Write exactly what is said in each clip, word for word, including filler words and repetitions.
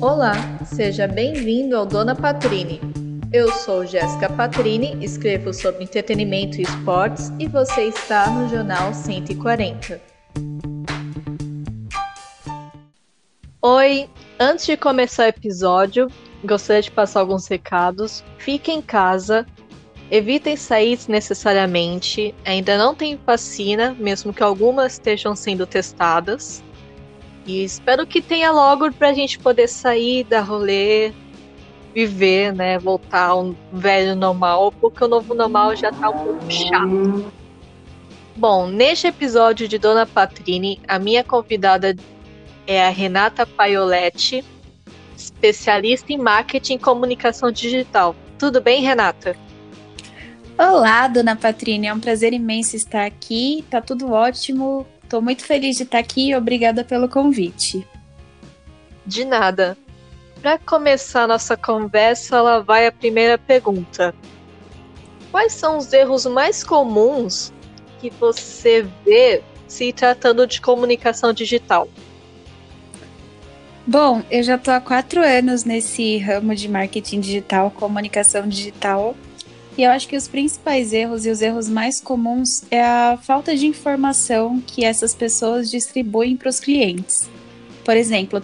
Olá, seja bem-vindo ao Dona Patrine. Eu sou Jéssica Patrine, escrevo sobre entretenimento e esportes e você está no Jornal cento e quarenta. Oi, antes de começar o episódio, gostaria de passar alguns recados. Fiquem em casa, evitem sair desnecessariamente, ainda não tem vacina, mesmo que algumas estejam sendo testadas. E espero que tenha logo pra gente poder sair, dar rolê, viver, né, voltar ao velho normal, porque o novo normal já tá um pouco chato. Bom, neste episódio de Dona Patrine, a minha convidada é a Renata Paieloti, especialista em marketing e comunicação digital. Tudo bem, Renata? Olá, Dona Patrine, é um prazer imenso estar aqui, tá tudo ótimo. Estou muito feliz de estar aqui e obrigada pelo convite. De nada. Para começar a nossa conversa, ela vai a primeira pergunta. Quais são os erros mais comuns que você vê se tratando de comunicação digital? Bom, eu já estou há quatro anos nesse ramo de marketing digital, comunicação digital. E eu acho que os principais erros e os erros mais comuns é a falta de informação que essas pessoas distribuem para os clientes. Por exemplo,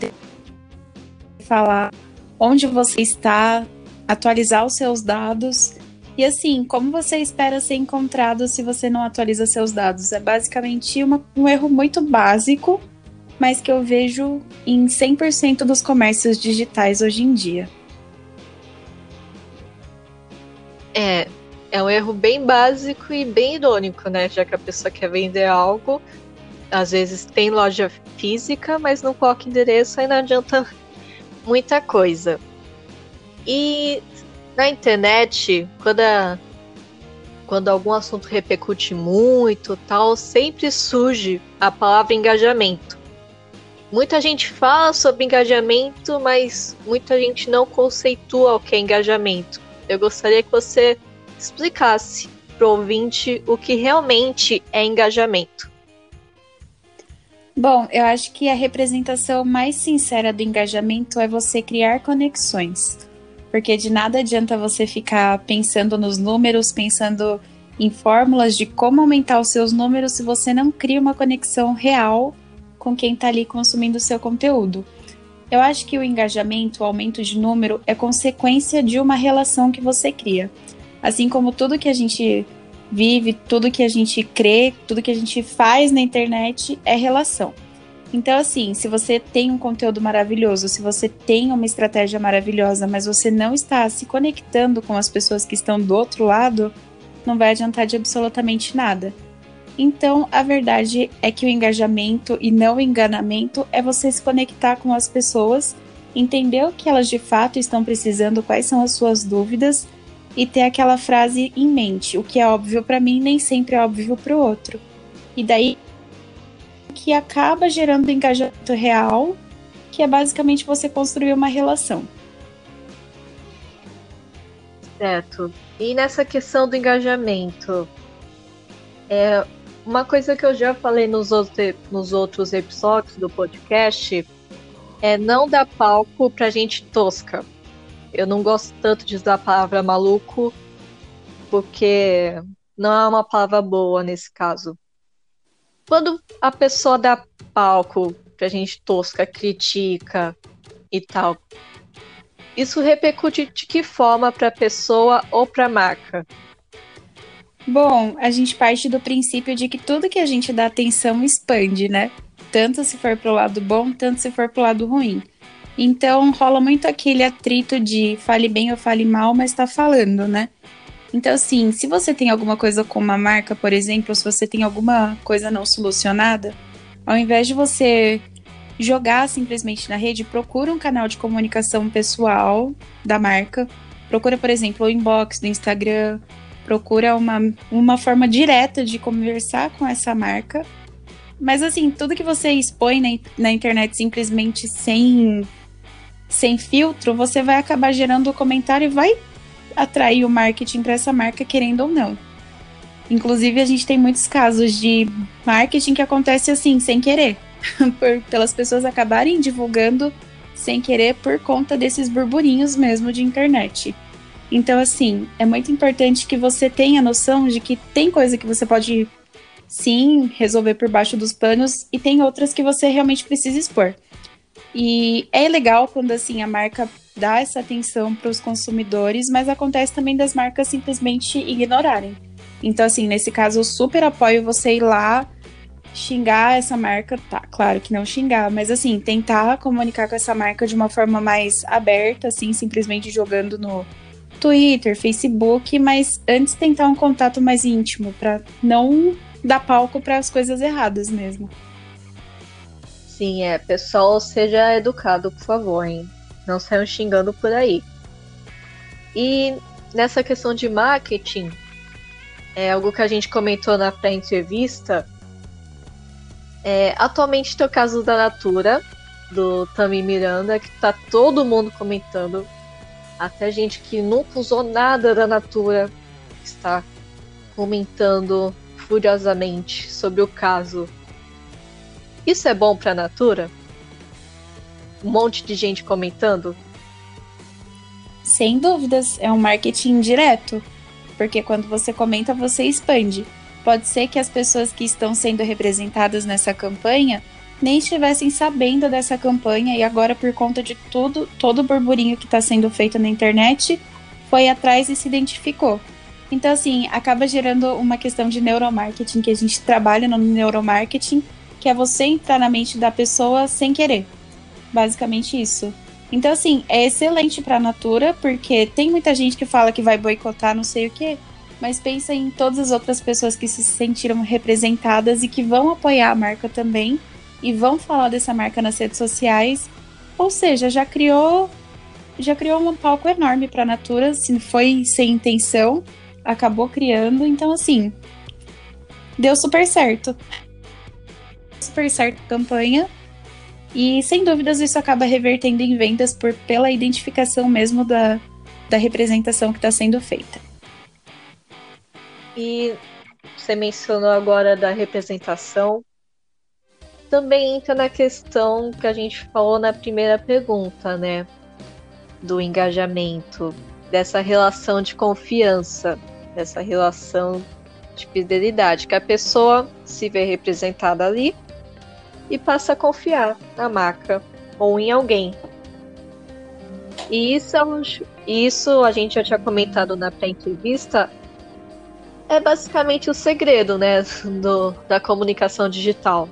falar onde você está, atualizar os seus dados e assim, como você espera ser encontrado se você não atualiza seus dados? É basicamente uma, um erro muito básico, mas que eu vejo em cem por cento dos comércios digitais hoje em dia. É, é um erro bem básico e bem irônico, né? Já que a pessoa quer vender algo, às vezes tem loja física, mas não coloca endereço, aí não adianta muita coisa. E na internet, quando, a, quando algum assunto repercute muito, tal, sempre surge a palavra engajamento. Muita gente fala sobre engajamento, mas muita gente não conceitua o que é engajamento. Eu gostaria que você explicasse para o ouvinte o que realmente é engajamento. Bom, eu acho que a representação mais sincera do engajamento é você criar conexões. Porque de nada adianta você ficar pensando nos números, pensando em fórmulas de como aumentar os seus números se você não cria uma conexão real com quem está ali consumindo o seu conteúdo. Eu acho que o engajamento, o aumento de número, é consequência de uma relação que você cria. Assim como tudo que a gente vive, tudo que a gente crê, tudo que a gente faz na internet é relação. Então, assim, se você tem um conteúdo maravilhoso, se você tem uma estratégia maravilhosa, mas você não está se conectando com as pessoas que estão do outro lado, não vai adiantar de absolutamente nada. Então, a verdade é que o engajamento e não o enganamento é você se conectar com as pessoas, entender o que elas de fato estão precisando, quais são as suas dúvidas e ter aquela frase em mente, o que é óbvio para mim nem sempre é óbvio para o outro. E daí que acaba gerando engajamento real, que é basicamente você construir uma relação. Certo. E nessa questão do engajamento, é... uma coisa que eu já falei nos, outro, nos outros episódios do podcast é não dar palco pra gente tosca. Eu não gosto tanto de usar a palavra maluco, porque não é uma palavra boa nesse caso. Quando a pessoa dá palco pra gente tosca, critica e tal, isso repercute de que forma pra pessoa ou pra marca? Bom, a gente parte do princípio de que tudo que a gente dá atenção expande, né? Tanto se for pro lado bom, tanto se for pro lado ruim. Então, rola muito aquele atrito de fale bem ou fale mal, mas tá falando, né? Então, assim, se você tem alguma coisa com uma marca, por exemplo, ou se você tem alguma coisa não solucionada, ao invés de você jogar simplesmente na rede, procura um canal de comunicação pessoal da marca. Procura, por exemplo, o inbox do Instagram. Procura uma, uma forma direta de conversar com essa marca. Mas assim, tudo que você expõe na, na internet simplesmente sem, sem filtro, você vai acabar gerando o comentário e vai atrair o marketing para essa marca, querendo ou não. Inclusive, a gente tem muitos casos de marketing que acontece assim, sem querer. Por, pelas pessoas acabarem divulgando sem querer por conta desses burburinhos mesmo de internet. Então, assim, é muito importante que você tenha noção de que tem coisa que você pode, sim, resolver por baixo dos panos e tem outras que você realmente precisa expor. E é legal quando, assim, a marca dá essa atenção para os consumidores, mas acontece também das marcas simplesmente ignorarem. Então, assim, nesse caso, eu super apoio você ir lá xingar essa marca, tá, claro que não xingar, mas assim, tentar comunicar com essa marca de uma forma mais aberta, assim, simplesmente jogando no Twitter, Facebook, mas antes tentar um contato mais íntimo, pra não dar palco para as coisas erradas mesmo. Sim, é, pessoal, seja educado, por favor, hein? Não saiam xingando por aí. E nessa questão de marketing, é algo que a gente comentou na pré-entrevista. É, atualmente tem o caso da Natura, do Tami Miranda, que tá todo mundo comentando. Até gente que nunca usou nada da Natura está comentando furiosamente sobre o caso. Isso é bom pra Natura? Um monte de gente comentando? Sem dúvidas, é um marketing direto, porque quando você comenta, você expande. Pode ser que as pessoas que estão sendo representadas nessa campanha nem estivessem sabendo dessa campanha e agora, por conta de tudo, todo o burburinho que está sendo feito na internet, foi atrás e se identificou. Então, assim, acaba gerando uma questão de neuromarketing, que a gente trabalha no neuromarketing, que é você entrar na mente da pessoa sem querer. Basicamente isso. Então, assim, é excelente para a Natura, porque tem muita gente que fala que vai boicotar não sei o quê, mas pensa em todas as outras pessoas que se sentiram representadas e que vão apoiar a marca também e vão falar dessa marca nas redes sociais. Ou seja, já criou, já criou um palco enorme para a Natura, se foi sem intenção, acabou criando. Então, assim, deu super certo. Super certo a campanha. E, sem dúvidas, isso acaba revertendo em vendas por, pela identificação mesmo da, da representação que está sendo feita. E você mencionou agora da representação. Também entra na questão que a gente falou na primeira pergunta, né? Do engajamento, dessa relação de confiança, dessa relação de fidelidade, que a pessoa se vê representada ali e passa a confiar na marca ou em alguém. E isso, isso a gente já tinha comentado na pré-entrevista. É basicamente o segredo, né, do, da comunicação digital.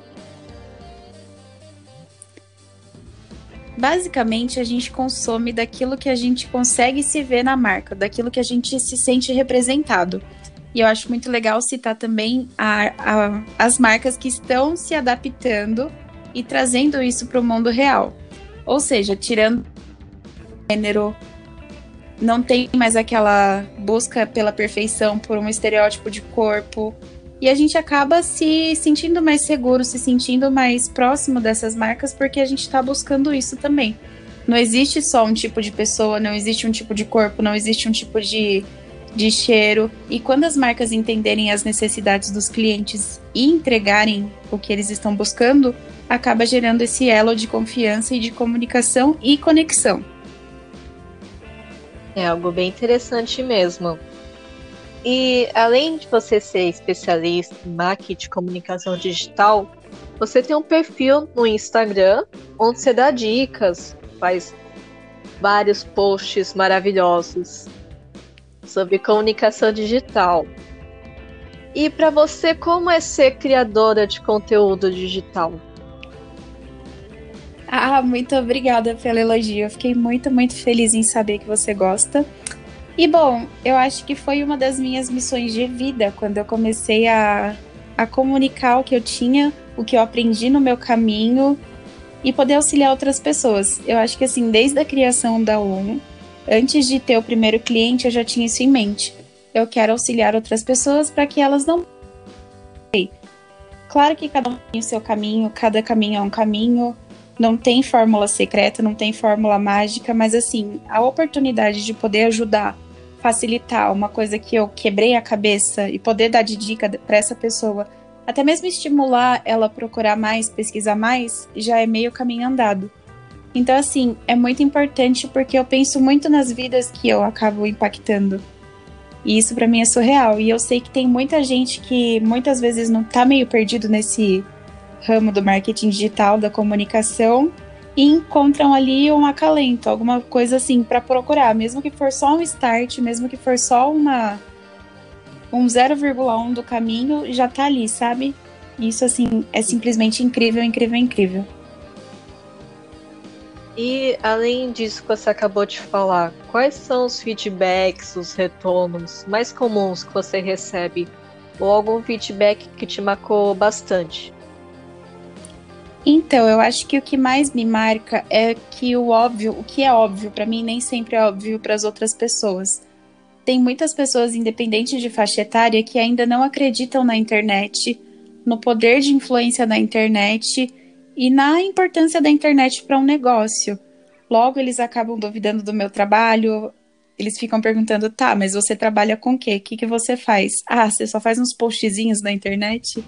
Basicamente, a gente consome daquilo que a gente consegue se ver na marca, daquilo que a gente se sente representado. E eu acho muito legal citar também a, a, as marcas que estão se adaptando e trazendo isso para o mundo real. Ou seja, tirando gênero, não tem mais aquela busca pela perfeição, por um estereótipo de corpo. E a gente acaba se sentindo mais seguro, se sentindo mais próximo dessas marcas, porque a gente está buscando isso também. Não existe só um tipo de pessoa, não existe um tipo de corpo, não existe um tipo de, de cheiro. E quando as marcas entenderem as necessidades dos clientes e entregarem o que eles estão buscando, acaba gerando esse elo de confiança e de comunicação e conexão. É algo bem interessante mesmo. E além de você ser especialista em marketing e comunicação digital, você tem um perfil no Instagram onde você dá dicas, faz vários posts maravilhosos sobre comunicação digital. E para você, como é ser criadora de conteúdo digital? Ah, muito obrigada pelo elogio. Eu fiquei muito, muito feliz em saber que você gosta. E, bom, eu acho que foi uma das minhas missões de vida quando eu comecei a, a comunicar o que eu tinha, o que eu aprendi no meu caminho e poder auxiliar outras pessoas. Eu acho que, assim, desde a criação da ONU, antes de ter o primeiro cliente, eu já tinha isso em mente. Eu quero auxiliar outras pessoas para que elas não... Claro que cada um tem o seu caminho, cada caminho é um caminho... Não tem fórmula secreta, não tem fórmula mágica, mas assim, a oportunidade de poder ajudar, facilitar uma coisa que eu quebrei a cabeça e poder dar de dica para essa pessoa, até mesmo estimular ela a procurar mais, pesquisar mais, já é meio caminho andado. Então, assim, é muito importante porque eu penso muito nas vidas que eu acabo impactando. E isso pra mim é surreal. E eu sei que tem muita gente que muitas vezes não tá meio perdido nesse ramo do marketing digital, da comunicação, e encontram ali um acalento, alguma coisa assim pra procurar. Mesmo que for só um start, mesmo que for só uma, um zero vírgula um do caminho, já tá ali, sabe? Isso, assim, é simplesmente incrível, incrível, incrível. E, além disso que você acabou de falar, quais são os feedbacks, os retornos mais comuns que você recebe? Ou algum feedback que te marcou bastante? Então, eu acho que o que mais me marca é que o óbvio, o que é óbvio para mim nem sempre é óbvio para as outras pessoas. Tem muitas pessoas, independente de faixa etária, que ainda não acreditam na internet, no poder de influência da internet e na importância da internet para um negócio. Logo, eles acabam duvidando do meu trabalho, eles ficam perguntando, tá, mas você trabalha com o quê? O que, que você faz? Ah, você só faz uns postzinhos na internet?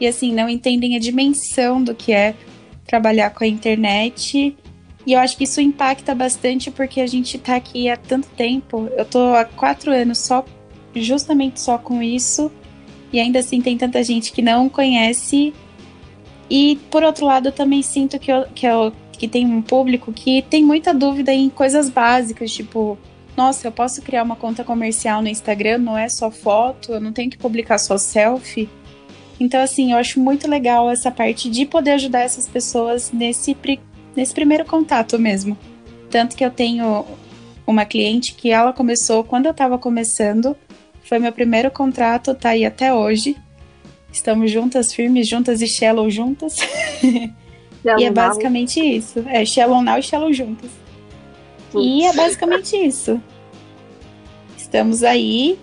E assim, não entendem a dimensão do que é trabalhar com a internet. E eu acho que isso impacta bastante porque a gente tá aqui há tanto tempo. Eu tô há quatro anos só, justamente só com isso. E ainda assim tem tanta gente que não conhece. E, por outro lado, eu também sinto que, eu, que, eu, que tem um público que tem muita dúvida em coisas básicas, tipo, nossa, eu posso criar uma conta comercial no Instagram, não é só foto, eu não tenho que publicar só selfie. Então, assim, eu acho muito legal essa parte de poder ajudar essas pessoas nesse, pri- nesse primeiro contato mesmo. Tanto que eu tenho uma cliente que ela começou quando eu estava começando, foi meu primeiro contrato, tá aí até hoje. Estamos juntas, firmes, juntas e shallow juntas. Shallow e é basicamente now. Isso. É shallow now e shallow juntas. Ups. E é basicamente isso. Estamos aí.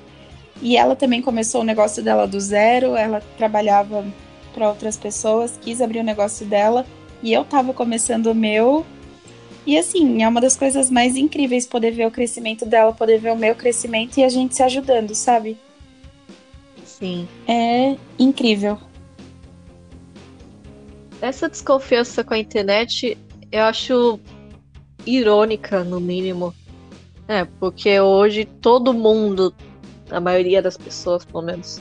E ela também começou o negócio dela do zero. Ela trabalhava para outras pessoas, quis abrir o negócio dela. E eu tava começando o meu. E assim, é uma das coisas mais incríveis poder ver o crescimento dela, poder ver o meu crescimento e a gente se ajudando, sabe? Sim. É incrível. Essa desconfiança com a internet eu acho irônica, no mínimo. É, porque hoje todo mundo, a maioria das pessoas, pelo menos,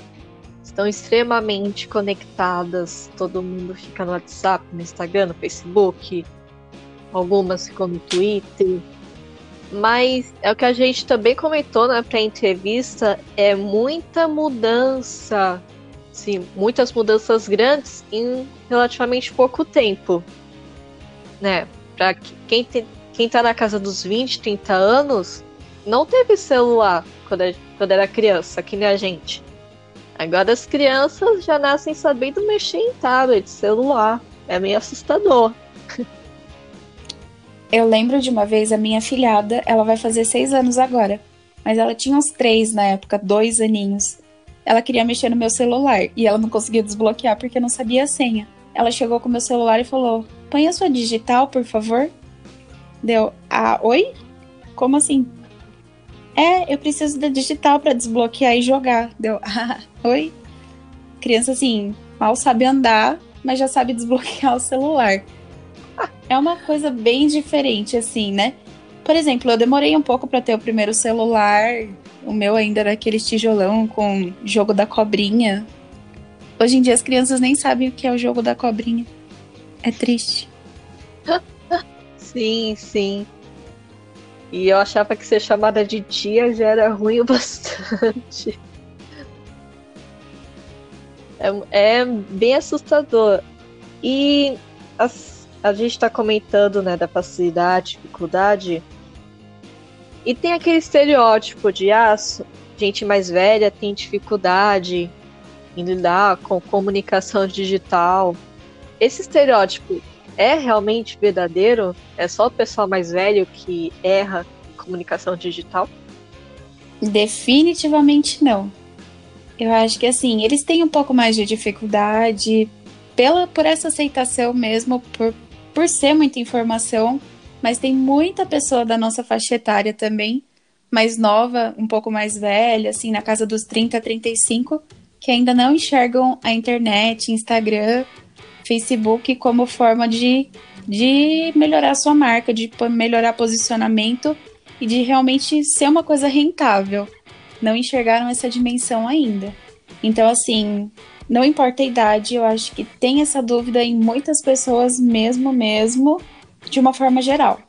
estão extremamente conectadas. Todo mundo fica no WhatsApp, no Instagram, no Facebook. Algumas ficam no Twitter. Mas é o que a gente também comentou na pré-entrevista, é muita mudança, sim, muitas mudanças grandes em relativamente pouco tempo, né? Para quem te, quem tá na casa dos vinte, trinta anos, não teve celular quando, a, quando era criança, que nem a gente. Agora as crianças já nascem sabendo mexer em tablet, celular, é meio assustador. Eu lembro de uma vez a minha filhada, ela vai fazer seis anos agora, mas ela tinha uns três na época, dois aninhos. Ela queria mexer no meu celular e ela não conseguia desbloquear porque não sabia a senha. Ela chegou com o meu celular e falou, põe a sua digital, por favor. Deu, ah, oi? Como assim? É, eu preciso da digital pra desbloquear e jogar. Deu, ah, oi? Criança assim, mal sabe andar, mas já sabe desbloquear o celular. É uma coisa bem diferente, assim, né? Por exemplo, eu demorei um pouco pra ter o primeiro celular. O meu ainda era aquele tijolão com jogo da cobrinha. Hoje em dia as crianças nem sabem o que é o jogo da cobrinha. É triste. Sim, sim. E eu achava que ser chamada de tia já era ruim o bastante. É, é bem assustador. E as A gente está comentando, né, da facilidade, dificuldade. E tem aquele estereótipo de ah, gente mais velha tem dificuldade em lidar com comunicação digital. Esse estereótipo é realmente verdadeiro? É só o pessoal mais velho que erra em comunicação digital? Definitivamente não. Eu acho que assim, eles têm um pouco mais de dificuldade pela, por essa aceitação mesmo, por por ser muita informação, mas tem muita pessoa da nossa faixa etária também, mais nova, um pouco mais velha, assim, na casa dos trinta, trinta e cinco, que ainda não enxergam a internet, Instagram, Facebook como forma de de melhorar a sua marca, de melhorar posicionamento e de realmente ser uma coisa rentável. Não enxergaram essa dimensão ainda. Então, assim, não importa a idade, eu acho que tem essa dúvida em muitas pessoas mesmo, mesmo, de uma forma geral.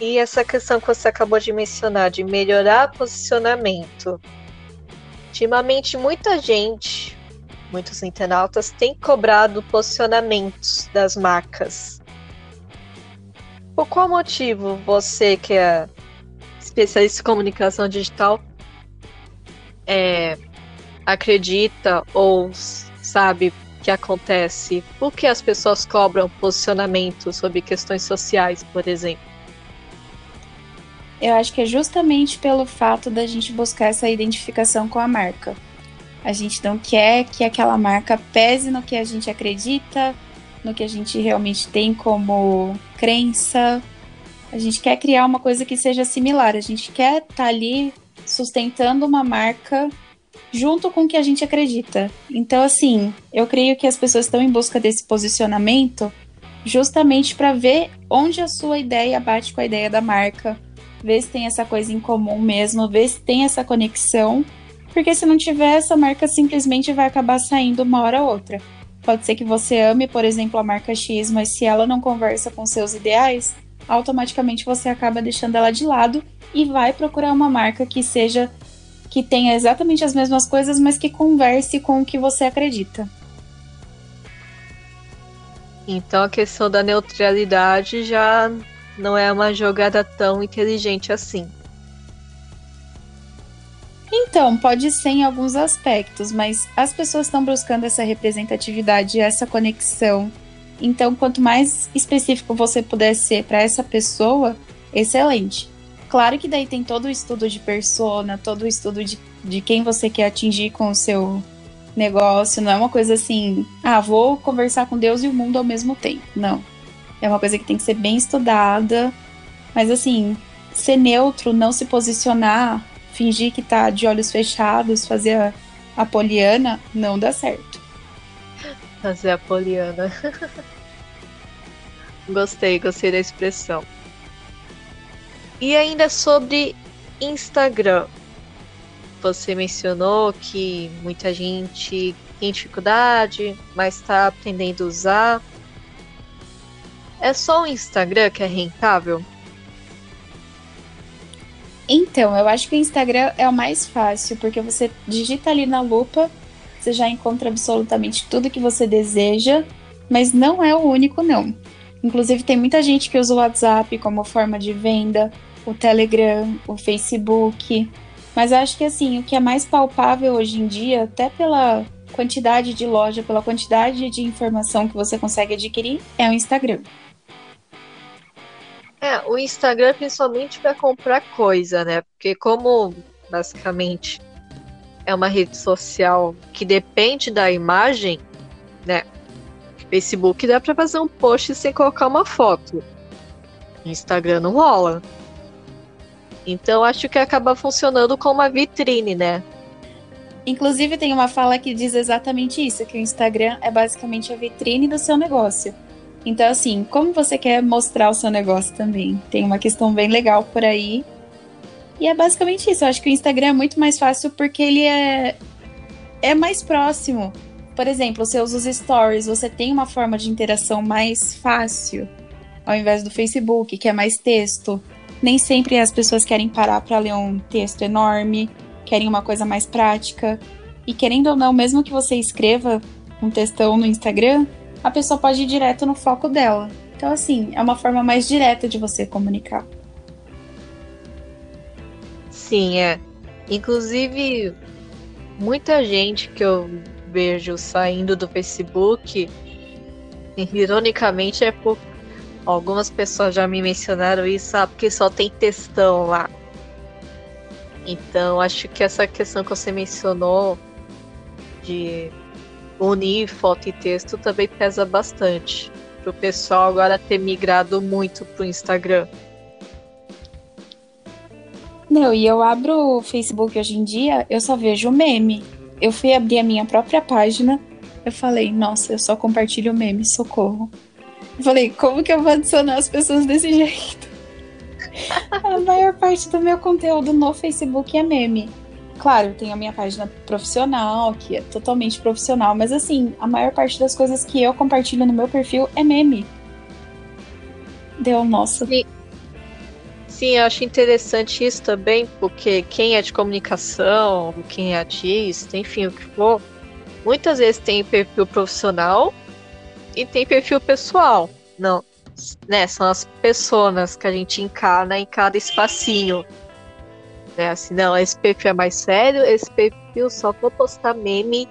E essa questão que você acabou de mencionar, de melhorar posicionamento. Ultimamente, muita gente, muitos internautas, tem cobrado posicionamentos das marcas. Por qual motivo você, que é especialista em comunicação digital, é, acredita ou sabe que acontece? Por que as pessoas cobram posicionamento sobre questões sociais, por exemplo? Eu acho que é justamente pelo fato da gente buscar essa identificação com a marca. A gente não quer que aquela marca pese no que a gente acredita, no que a gente realmente tem como crença. A gente quer criar uma coisa que seja similar. A gente quer estar ali sustentando uma marca junto com o que a gente acredita. Então, assim, eu creio que as pessoas estão em busca desse posicionamento justamente para ver onde a sua ideia bate com a ideia da marca, ver se tem essa coisa em comum mesmo, ver se tem essa conexão, porque se não tiver, essa marca simplesmente vai acabar saindo uma hora ou outra. Pode ser que você ame, por exemplo, a marca X, mas se ela não conversa com seus ideais, automaticamente você acaba deixando ela de lado e vai procurar uma marca que seja, que tenha exatamente as mesmas coisas, mas que converse com o que você acredita. Então a questão da neutralidade já não é uma jogada tão inteligente assim. Então, pode ser em alguns aspectos, mas as pessoas estão buscando essa representatividade, essa conexão. Então, quanto mais específico você puder ser para essa pessoa, excelente. Claro que daí tem todo o estudo de persona, todo o estudo de, de quem você quer atingir com o seu negócio. Não é uma coisa assim, ah, vou conversar com Deus e o mundo ao mesmo tempo. Não. É uma coisa que tem que ser bem estudada. Mas, assim, ser neutro, não se posicionar, fingir que tá de olhos fechados, fazer a, a poliana, não dá certo. Fazer a poliana. Gostei, gostei da expressão. E ainda sobre Instagram. Você mencionou que muita gente tem dificuldade, mas tá aprendendo a usar. É só o Instagram que é rentável? Então, eu acho que o Instagram é o mais fácil, porque você digita ali na lupa, você já encontra absolutamente tudo que você deseja, mas não é o único, não. Inclusive, tem muita gente que usa o WhatsApp como forma de venda, o Telegram, o Facebook, mas eu acho que, assim, o que é mais palpável hoje em dia, até pela quantidade de loja, pela quantidade de informação que você consegue adquirir, é o Instagram. É, o Instagram principalmente para comprar coisa, né? Porque como basicamente é uma rede social que depende da imagem, né? Facebook dá para fazer um post sem colocar uma foto. Instagram não rola. Então acho que acaba funcionando como uma vitrine, né? Inclusive tem uma fala que diz exatamente isso, que o Instagram é basicamente a vitrine do seu negócio. Então, assim, como você quer mostrar o seu negócio também? Tem uma questão bem legal por aí. E é basicamente isso. Eu acho que o Instagram é muito mais fácil porque ele é, é mais próximo. Por exemplo, você usa os stories, você tem uma forma de interação mais fácil, ao invés do Facebook, que é mais texto. Nem sempre as pessoas querem parar para ler um texto enorme, querem uma coisa mais prática. E querendo ou não, mesmo que você escreva um textão no Instagram, a pessoa pode ir direto no foco dela. Então, assim, é uma forma mais direta de você comunicar. Sim, é. Inclusive, muita gente que eu vejo saindo do Facebook, ironicamente, é por... algumas pessoas já me mencionaram isso, ah, porque só tem textão lá. Então, acho que essa questão que você mencionou de unir foto e texto também pesa bastante pro pessoal agora ter migrado muito pro Instagram. Não, e eu abro o Facebook hoje em dia, eu só vejo meme. Eu fui abrir a minha própria página, Eu falei, nossa, eu só compartilho memes, socorro. Eu falei, como que eu vou adicionar as pessoas desse jeito? A maior parte do meu conteúdo no Facebook é meme. Claro, eu tenho a minha página profissional, que é totalmente profissional, mas assim, a maior parte das coisas que eu compartilho no meu perfil é meme. Deu, nossa. Sim, Sim eu acho interessante isso também, porque quem é de comunicação, quem é artista, enfim, o que for, muitas vezes tem perfil profissional e tem perfil pessoal. Não, né, são as personas que a gente encarna em cada espacinho. Né, assim, não, esse perfil é mais sério, esse perfil só vou postar meme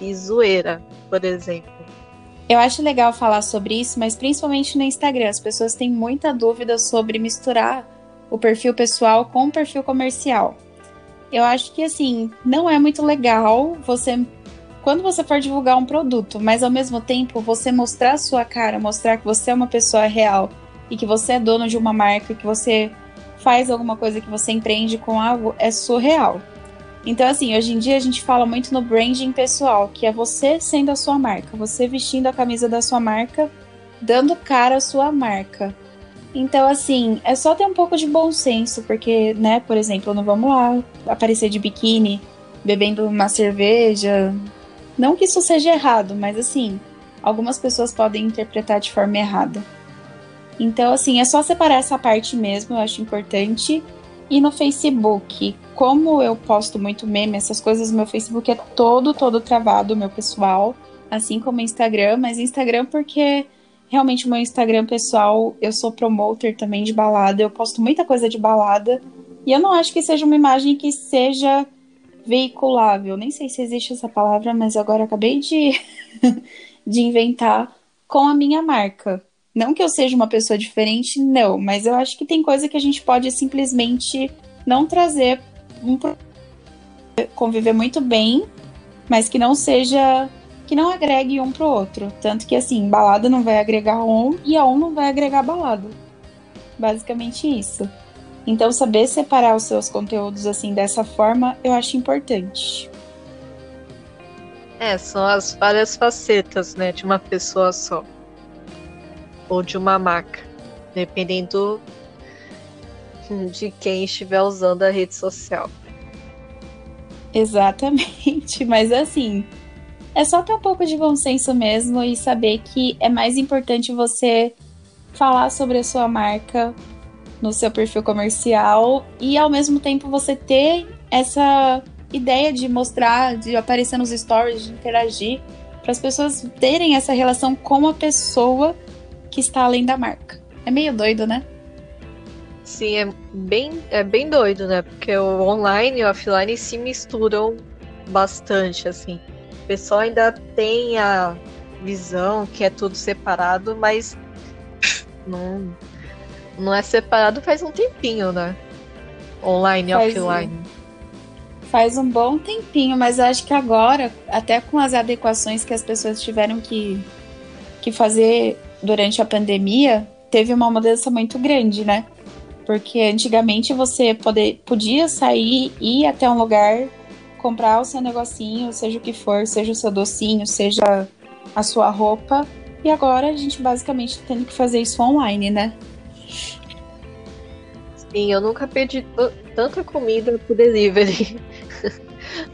e zoeira, por exemplo. Eu acho legal falar sobre isso, mas principalmente no Instagram, as pessoas têm muita dúvida sobre misturar o perfil pessoal com o perfil comercial. Eu acho que, assim, não é muito legal você, quando você for divulgar um produto, mas ao mesmo tempo você mostrar a sua cara, mostrar que você é uma pessoa real e que você é dono de uma marca, que você faz alguma coisa, que você empreende com algo, é surreal. Então, assim, hoje em dia a gente fala muito no branding pessoal, que é você sendo a sua marca, você vestindo a camisa da sua marca, dando cara à sua marca. Então, assim, é só ter um pouco de bom senso, porque, né, por exemplo, não vamos lá aparecer de biquíni, bebendo uma cerveja. Não que isso seja errado, mas, assim, algumas pessoas podem interpretar de forma errada. Então, assim, é só separar essa parte mesmo, eu acho importante. E no Facebook, como eu posto muito meme, essas coisas, meu Facebook é todo, todo travado, meu pessoal. Assim como o Instagram, mas Instagram porque realmente o meu Instagram pessoal, eu sou promoter também de balada, eu posto muita coisa de balada. E eu não acho que seja uma imagem que seja veiculável. Nem sei se existe essa palavra, mas agora acabei de, de inventar com a minha marca. Não que eu seja uma pessoa diferente, não. Mas eu acho que tem coisa que a gente pode simplesmente não trazer. Um... Conviver muito bem, mas que não seja... Que não agregue um pro outro. Tanto que, assim, balada não vai agregar on e a on não vai agregar balada. Basicamente isso. Então, saber separar os seus conteúdos, assim, dessa forma, eu acho importante. É, são as várias facetas, né, de uma pessoa só. Ou de uma marca, dependendo de quem estiver usando a rede social. Exatamente, mas assim, é só ter um pouco de bom senso mesmo e saber que é mais importante você falar sobre a sua marca no seu perfil comercial e ao mesmo tempo você ter essa ideia de mostrar, de aparecer nos stories, de interagir, para as pessoas terem essa relação com a pessoa que está além da marca. É meio doido, né? Sim, é bem, é bem doido, né? Porque o online e o offline se misturam bastante, assim. O pessoal ainda tem a visão que é tudo separado, mas não, não é separado faz um tempinho, né? Online e offline. Faz um bom tempinho, mas eu acho que agora, até com as adequações que as pessoas tiveram que, que fazer... Durante a pandemia, teve uma mudança muito grande, né? Porque antigamente você poder, podia sair, ir até um lugar, comprar o seu negocinho, seja o que for, seja o seu docinho, seja a sua roupa. E agora a gente basicamente tem que fazer isso online, né? Sim, eu nunca pedi t- tanta comida por delivery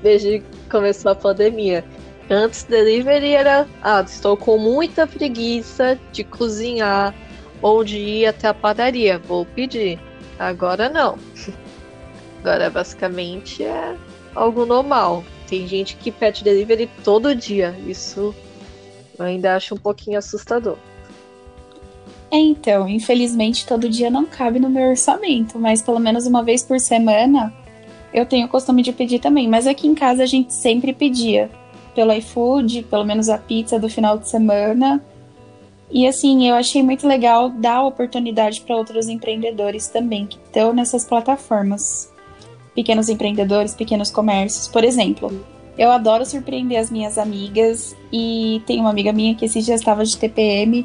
desde que começou a pandemia. Antes, delivery era, ah, estou com muita preguiça de cozinhar ou de ir até a padaria, vou pedir. Agora não. Agora basicamente é algo normal. Tem gente que pede delivery todo dia. Isso eu ainda acho um pouquinho assustador. É, então, infelizmente todo dia não cabe no meu orçamento, mas pelo menos uma vez por semana eu tenho o costume de pedir também. Mas aqui em casa a gente sempre pedia. Pelo iFood, pelo menos a pizza do final de semana. E assim, eu achei muito legal dar oportunidade para outros empreendedores também que estão nessas plataformas. Pequenos empreendedores, pequenos comércios, por exemplo. Eu adoro surpreender as minhas amigas e tem uma amiga minha que esse dia estava de T P M,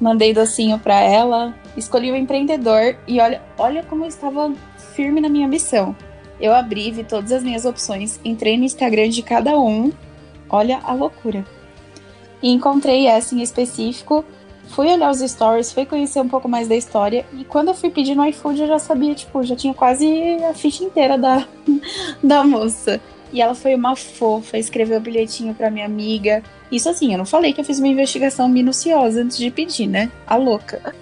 mandei docinho para ela, escolhi o empreendedor e olha, olha como eu estava firme na minha missão. Eu abri, vi todas as minhas opções, entrei no Instagram de cada um. Olha a loucura. e encontrei essa em específico. Fui olhar os stories, fui conhecer um pouco mais da história, e quando eu fui pedir no iFood eu já sabia, tipo, já tinha quase a ficha inteira da, da moça. E ela foi uma fofa, escreveu o bilhetinho pra minha amiga. Isso assim, eu não falei que eu fiz uma investigação minuciosa antes de pedir, né? A louca.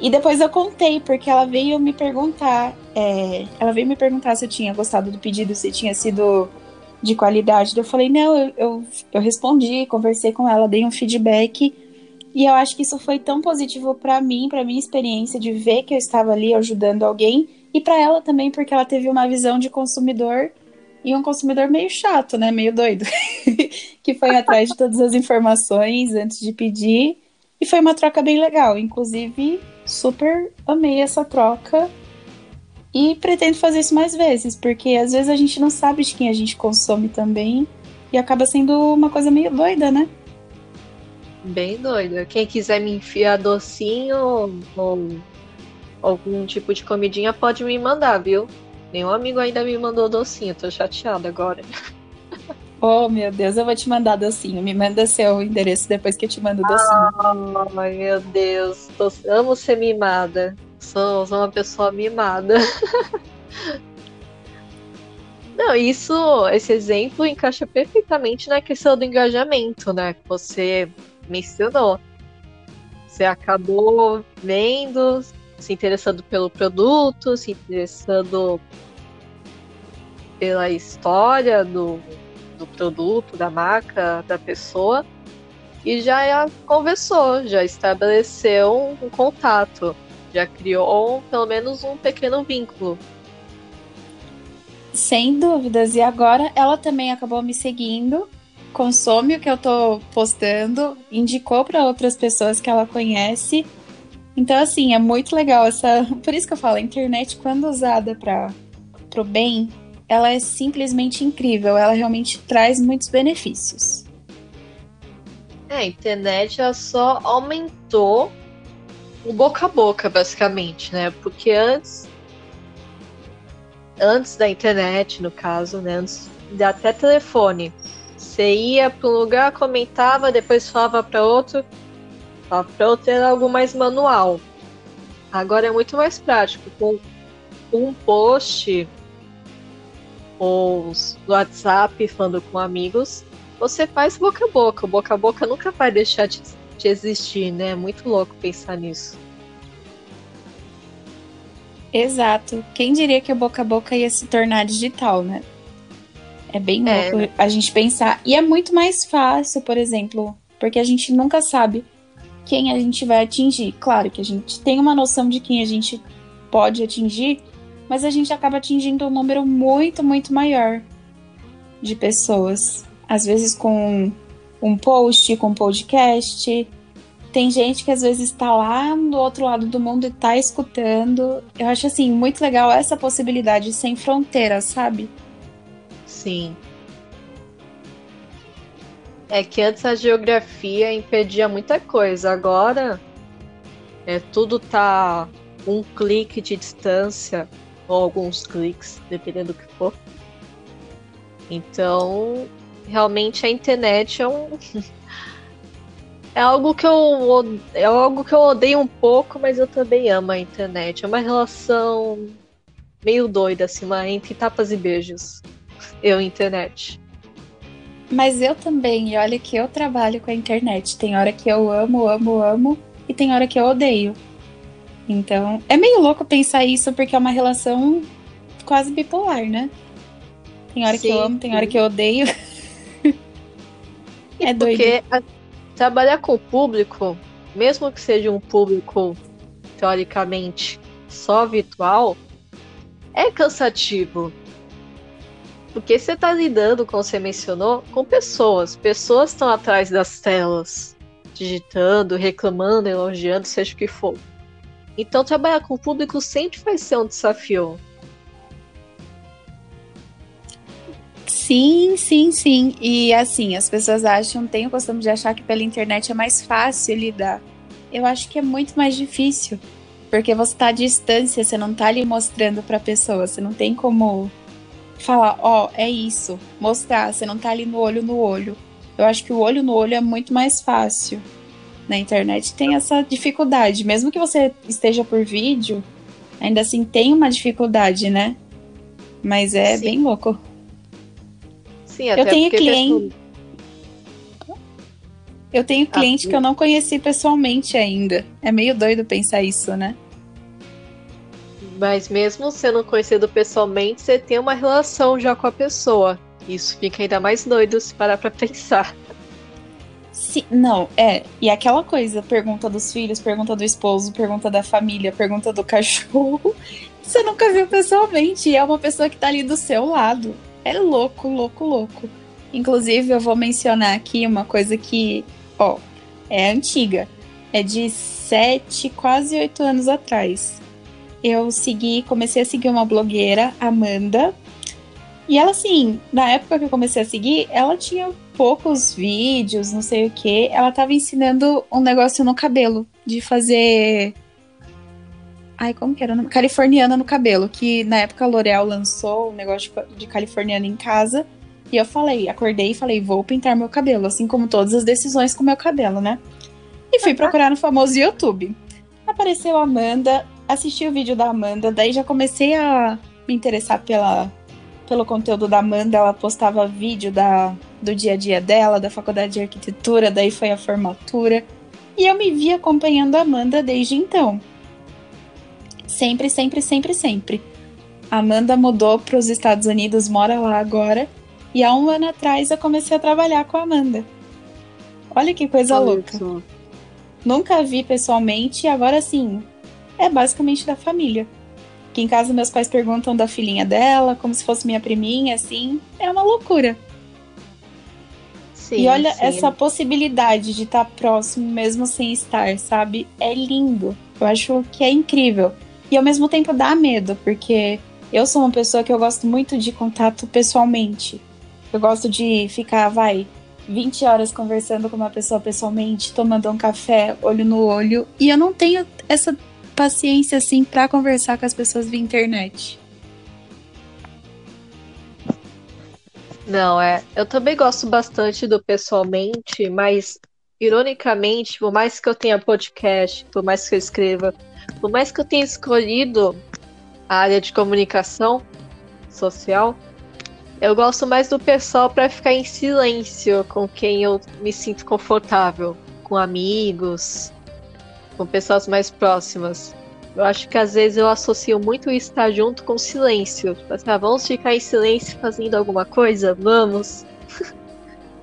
E depois eu contei, porque ela veio me perguntar, é, ela veio me perguntar se eu tinha gostado do pedido, se tinha sido de qualidade. Eu falei, não, eu, eu, eu respondi, conversei com ela, dei um feedback. E eu acho que isso foi tão positivo pra mim, pra minha experiência de ver que eu estava ali ajudando alguém. E pra ela também, porque ela teve uma visão de consumidor, e um consumidor meio chato, né, meio doido, que foi atrás de todas as informações antes de pedir. E foi uma troca bem legal, inclusive super amei essa troca e pretendo fazer isso mais vezes, porque às vezes a gente não sabe de quem a gente consome também e acaba sendo uma coisa meio doida, né? Bem doida. Quem quiser me enfiar docinho ou algum tipo de comidinha pode me mandar, viu? Nenhum amigo ainda me mandou docinho, tô chateada agora. Oh, meu Deus, eu vou te mandar docinho. Me manda seu endereço depois que eu te mando docinho. Ah, meu Deus. Tô, amo ser mimada. Sou, sou uma pessoa mimada. Não, isso, esse exemplo encaixa perfeitamente na questão do engajamento, né? Que você mencionou. Você acabou vendo, se interessando pelo produto, se interessando pela história do... do produto, da marca, da pessoa, e já conversou, já estabeleceu um contato, já criou pelo menos um pequeno vínculo. Sem dúvidas. E agora ela também acabou me seguindo, consome o que eu tô postando, indicou para outras pessoas que ela conhece. Então assim, é muito legal essa, por isso que eu falo, a internet quando usada para pro bem, ela é simplesmente incrível, ela realmente traz muitos benefícios. É, a internet ela só aumentou o boca a boca, basicamente, né? Porque antes, antes da internet, no caso, né? Antes de até telefone, você ia para um lugar, comentava, depois falava para outro, falava para outro, era algo mais manual. Agora é muito mais prático, com um post ou no WhatsApp, falando com amigos, você faz boca a boca. O boca a boca nunca vai deixar de, de existir, né? É muito louco pensar nisso. Exato. Quem diria que o boca a boca ia se tornar digital, né? É bem é. louco a gente pensar. E é muito mais fácil, por exemplo, porque a gente nunca sabe quem a gente vai atingir. Claro que a gente tem uma noção de quem a gente pode atingir, mas a gente acaba atingindo um número muito, muito maior de pessoas. Às vezes com um post, com um podcast. Tem gente que às vezes está lá do outro lado do mundo e está escutando. Eu acho assim, muito legal essa possibilidade sem fronteiras, sabe? Sim. É que antes a geografia impedia muita coisa. Agora, é, tudo tá um clique de distância, ou alguns cliques, dependendo do que for. Então, realmente a internet é um é algo que eu é algo que eu odeio um pouco, mas eu também amo a internet. É uma relação meio doida assim, entre tapas e beijos. Eu internet. Mas eu também, e olha que eu trabalho com a internet. Tem hora que eu amo, amo, amo, e tem hora que eu odeio. Então, é meio louco pensar isso, porque é uma relação quase bipolar, né? Tem hora sim, que eu amo, tem sim. hora que eu odeio. É doido. Porque a, trabalhar com o público, mesmo que seja um público, teoricamente, só virtual, é cansativo. Porque você tá lidando, como você mencionou, com pessoas. Pessoas estão atrás das telas, digitando, reclamando, elogiando, seja o que for. Então, trabalhar com o público sempre vai ser um desafio. Sim, sim, sim. E assim, as pessoas acham, têm o costume de achar que pela internet é mais fácil lidar. Eu acho que é muito mais difícil. Porque você tá à distância, você não tá ali mostrando pra pessoa. Você não tem como falar, ó, oh, é isso. Mostrar, você não tá ali no olho no olho. Eu acho que o olho no olho é muito mais fácil. Na internet tem essa dificuldade. Mesmo que você esteja por vídeo, ainda assim tem uma dificuldade, né? Mas é Sim. bem louco. Sim, até eu tenho cliente. Eu tenho cliente ah, que eu não conheci pessoalmente ainda. É meio doido pensar isso, né? Mas mesmo sendo conhecido pessoalmente, você tem uma relação já com a pessoa. Isso fica ainda mais doido se parar pra pensar. Sim, não, é. E aquela coisa, pergunta dos filhos, pergunta do esposo, pergunta da família, pergunta do cachorro. Você nunca viu pessoalmente. E é uma pessoa que tá ali do seu lado. É louco, louco, louco. Inclusive, eu vou mencionar aqui uma coisa que... Ó, é antiga, é de sete, quase oito anos atrás. Eu segui, comecei a seguir uma blogueira, Amanda, e ela assim, na época que eu comecei a seguir, ela tinha poucos vídeos, não sei o que, ela tava ensinando um negócio no cabelo, de fazer... Ai, como que era o nome? Californiana no cabelo, que na época a L'Oreal lançou um negócio de californiana em casa, e eu falei, acordei e falei, vou pintar meu cabelo, assim como todas as decisões com meu cabelo, né? E fui procurar no famoso YouTube. Apareceu a Amanda, assisti o vídeo da Amanda, daí já comecei a me interessar pela, pelo conteúdo da Amanda, ela postava vídeo da, do dia a dia dela, da faculdade de arquitetura, daí foi a formatura. E eu me vi acompanhando a Amanda desde então. Sempre, sempre, sempre, sempre. A Amanda mudou para os Estados Unidos, mora lá agora. E há um ano atrás eu comecei a trabalhar com a Amanda. Olha que coisa Olha louca. Isso. Nunca a vi pessoalmente e agora sim, é basicamente da família. Que em casa meus pais perguntam da filhinha dela, como se fosse minha priminha, assim. É uma loucura. Sim, e olha sim. essa possibilidade de estar próximo mesmo sem estar, sabe? É lindo. Eu acho que é incrível. E ao mesmo tempo dá medo, porque eu sou uma pessoa que eu gosto muito de contato pessoalmente. Eu gosto de ficar, vai, vinte horas conversando com uma pessoa pessoalmente, tomando um café, olho no olho. E eu não tenho essa paciência, assim, pra conversar com as pessoas via internet. Não, é. Eu também gosto bastante do pessoalmente, mas, ironicamente, por mais que eu tenha podcast, por mais que eu escreva, por mais que eu tenha escolhido a área de comunicação social, eu gosto mais do pessoal para ficar em silêncio com quem eu me sinto confortável, com amigos, com pessoas mais próximas. Eu acho que às vezes eu associo muito estar junto com silêncio. Mas, ah, vamos ficar em silêncio fazendo alguma coisa? Vamos!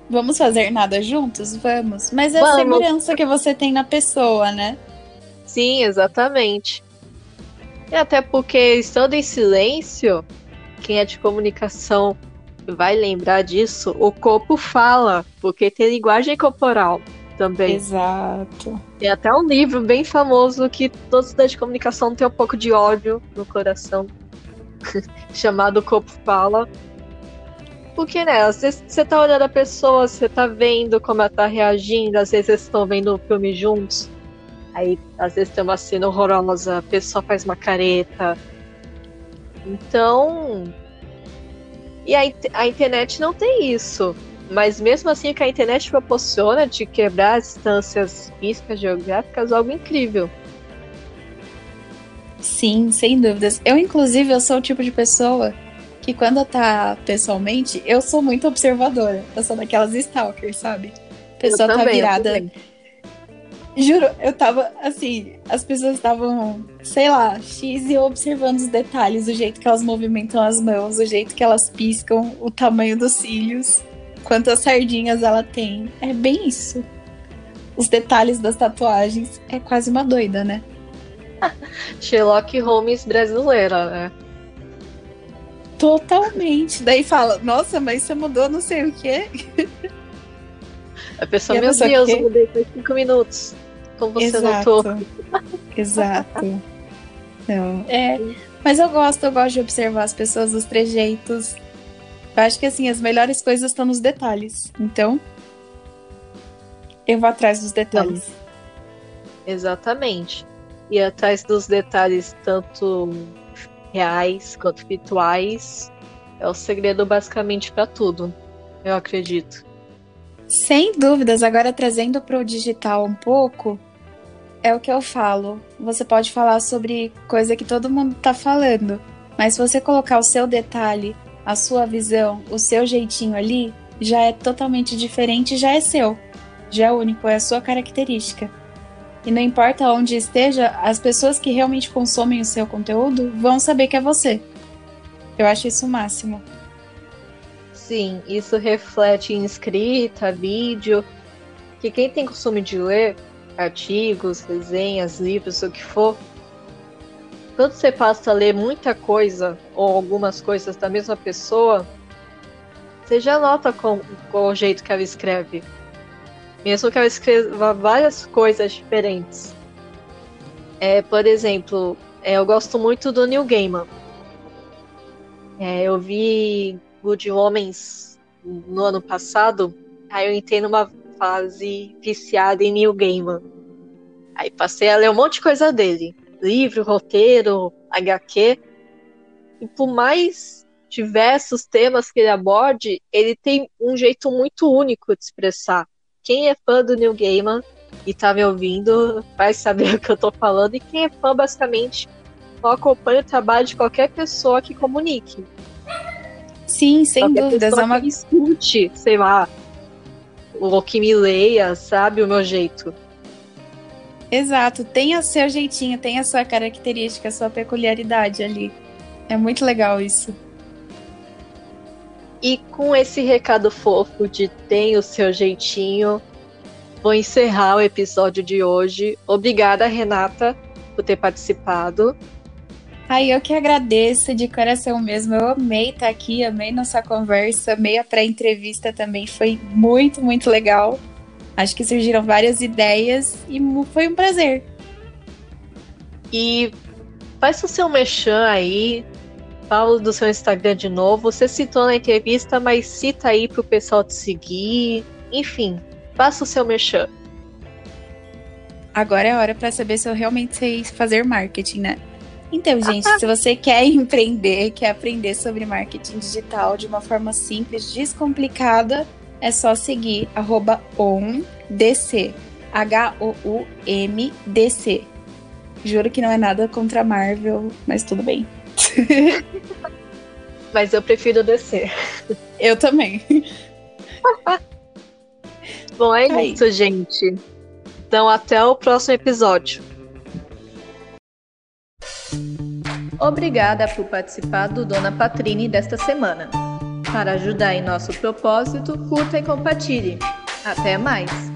Vamos fazer nada juntos? Vamos! Mas é vamos. A segurança que você tem na pessoa, né? Sim, exatamente. E até porque estando em silêncio, quem é de comunicação vai lembrar disso, o corpo fala, porque tem linguagem corporal também. Exato. Tem até um livro bem famoso que todos da de comunicação têm um pouco de ódio no coração, chamado O Corpo Fala. Porque, né, às vezes você tá olhando a pessoa, você tá vendo como ela tá reagindo, às vezes vocês estão vendo o filme juntos. Aí, às vezes, tem uma cena horrorosa, a pessoa faz uma careta. Então... E a, a internet não tem isso. Mas mesmo assim, o que a internet proporciona de quebrar as distâncias físicas, geográficas, é algo incrível. Sim, sem dúvidas. Eu, inclusive, eu sou o tipo de pessoa que quando tá pessoalmente, eu sou muito observadora. Eu sou daquelas stalkers, sabe? A pessoa eu tá também, virada... Juro, eu tava, assim, as pessoas estavam, sei lá, X e eu observando os detalhes, o jeito que elas movimentam as mãos, o jeito que elas piscam, o tamanho dos cílios, quantas sardinhas ela tem. É bem isso. Os detalhes das tatuagens. É quase uma doida, né? Sherlock Holmes brasileira, né? Totalmente. Daí fala, nossa, mas você mudou não sei o quê. A pessoa, a meu pessoa Deus, que... eu mudei por cinco minutos. Como você Exato. Notou. Exato. Não, é, mas eu gosto, eu gosto de observar as pessoas, os trejeitos. Eu acho que assim, as melhores coisas estão nos detalhes. Então, eu vou atrás dos detalhes. Exatamente. E atrás dos detalhes, tanto reais quanto virtuais, é o segredo basicamente para tudo, eu acredito. Sem dúvidas, agora trazendo para o digital um pouco, é o que eu falo. Você pode falar sobre coisa que todo mundo está falando, mas se você colocar o seu detalhe, a sua visão, o seu jeitinho ali, já é totalmente diferente, já é seu, já é único, é a sua característica. E não importa onde esteja, as pessoas que realmente consomem o seu conteúdo vão saber que é você. Eu acho isso o máximo. Sim, isso reflete em escrita, vídeo, que quem tem costume de ler artigos, resenhas, livros, o que for, quando você passa a ler muita coisa ou algumas coisas da mesma pessoa, você já nota com, com o jeito que ela escreve. Mesmo que ela escreva várias coisas diferentes. É, por exemplo, é, eu gosto muito do Neil Gaiman. É, eu vi Good Omens no ano passado, aí eu entrei numa fase viciada em Neil Gaiman. Aí passei a ler um monte de coisa dele. Livro, roteiro, agá quê. E por mais diversos temas que ele aborde, ele tem um jeito muito único de expressar. Quem é fã do Neil Gaiman e tá me ouvindo vai saber o que eu tô falando. E quem é fã, basicamente, só acompanha o trabalho de qualquer pessoa que comunique. Sim, sem qualquer dúvidas. É uma... que escute, sei lá, ou que me leia, sabe, o meu jeito. Exato. Tenha seu jeitinho, tenha sua característica, sua peculiaridade ali. É muito legal isso. E com esse recado fofo de tem o seu jeitinho, vou encerrar o episódio de hoje. Obrigada, Renata, por ter participado. Ai, eu que agradeço de coração mesmo. Eu amei estar aqui, amei nossa conversa, amei a pré-entrevista também. Foi muito, muito legal. Acho que surgiram várias ideias e foi um prazer. E faça o seu merchan aí. Fala do seu Instagram de novo. Você citou na entrevista, mas cita aí pro pessoal te seguir. Enfim, faça o seu merchan. Agora é hora para saber se eu realmente sei fazer marketing, né? Então, gente, se você quer empreender, quer aprender sobre marketing digital de uma forma simples, descomplicada, é só seguir arroba O N D C. H O U M D C. Juro que não é nada contra a Marvel, mas tudo bem. Mas eu prefiro D C. Eu também. Bom, é Ai. isso, gente. Então, até o próximo episódio. Obrigada por participar do Dona Patrine desta semana. Para ajudar em nosso propósito, curta e compartilhe. Até mais!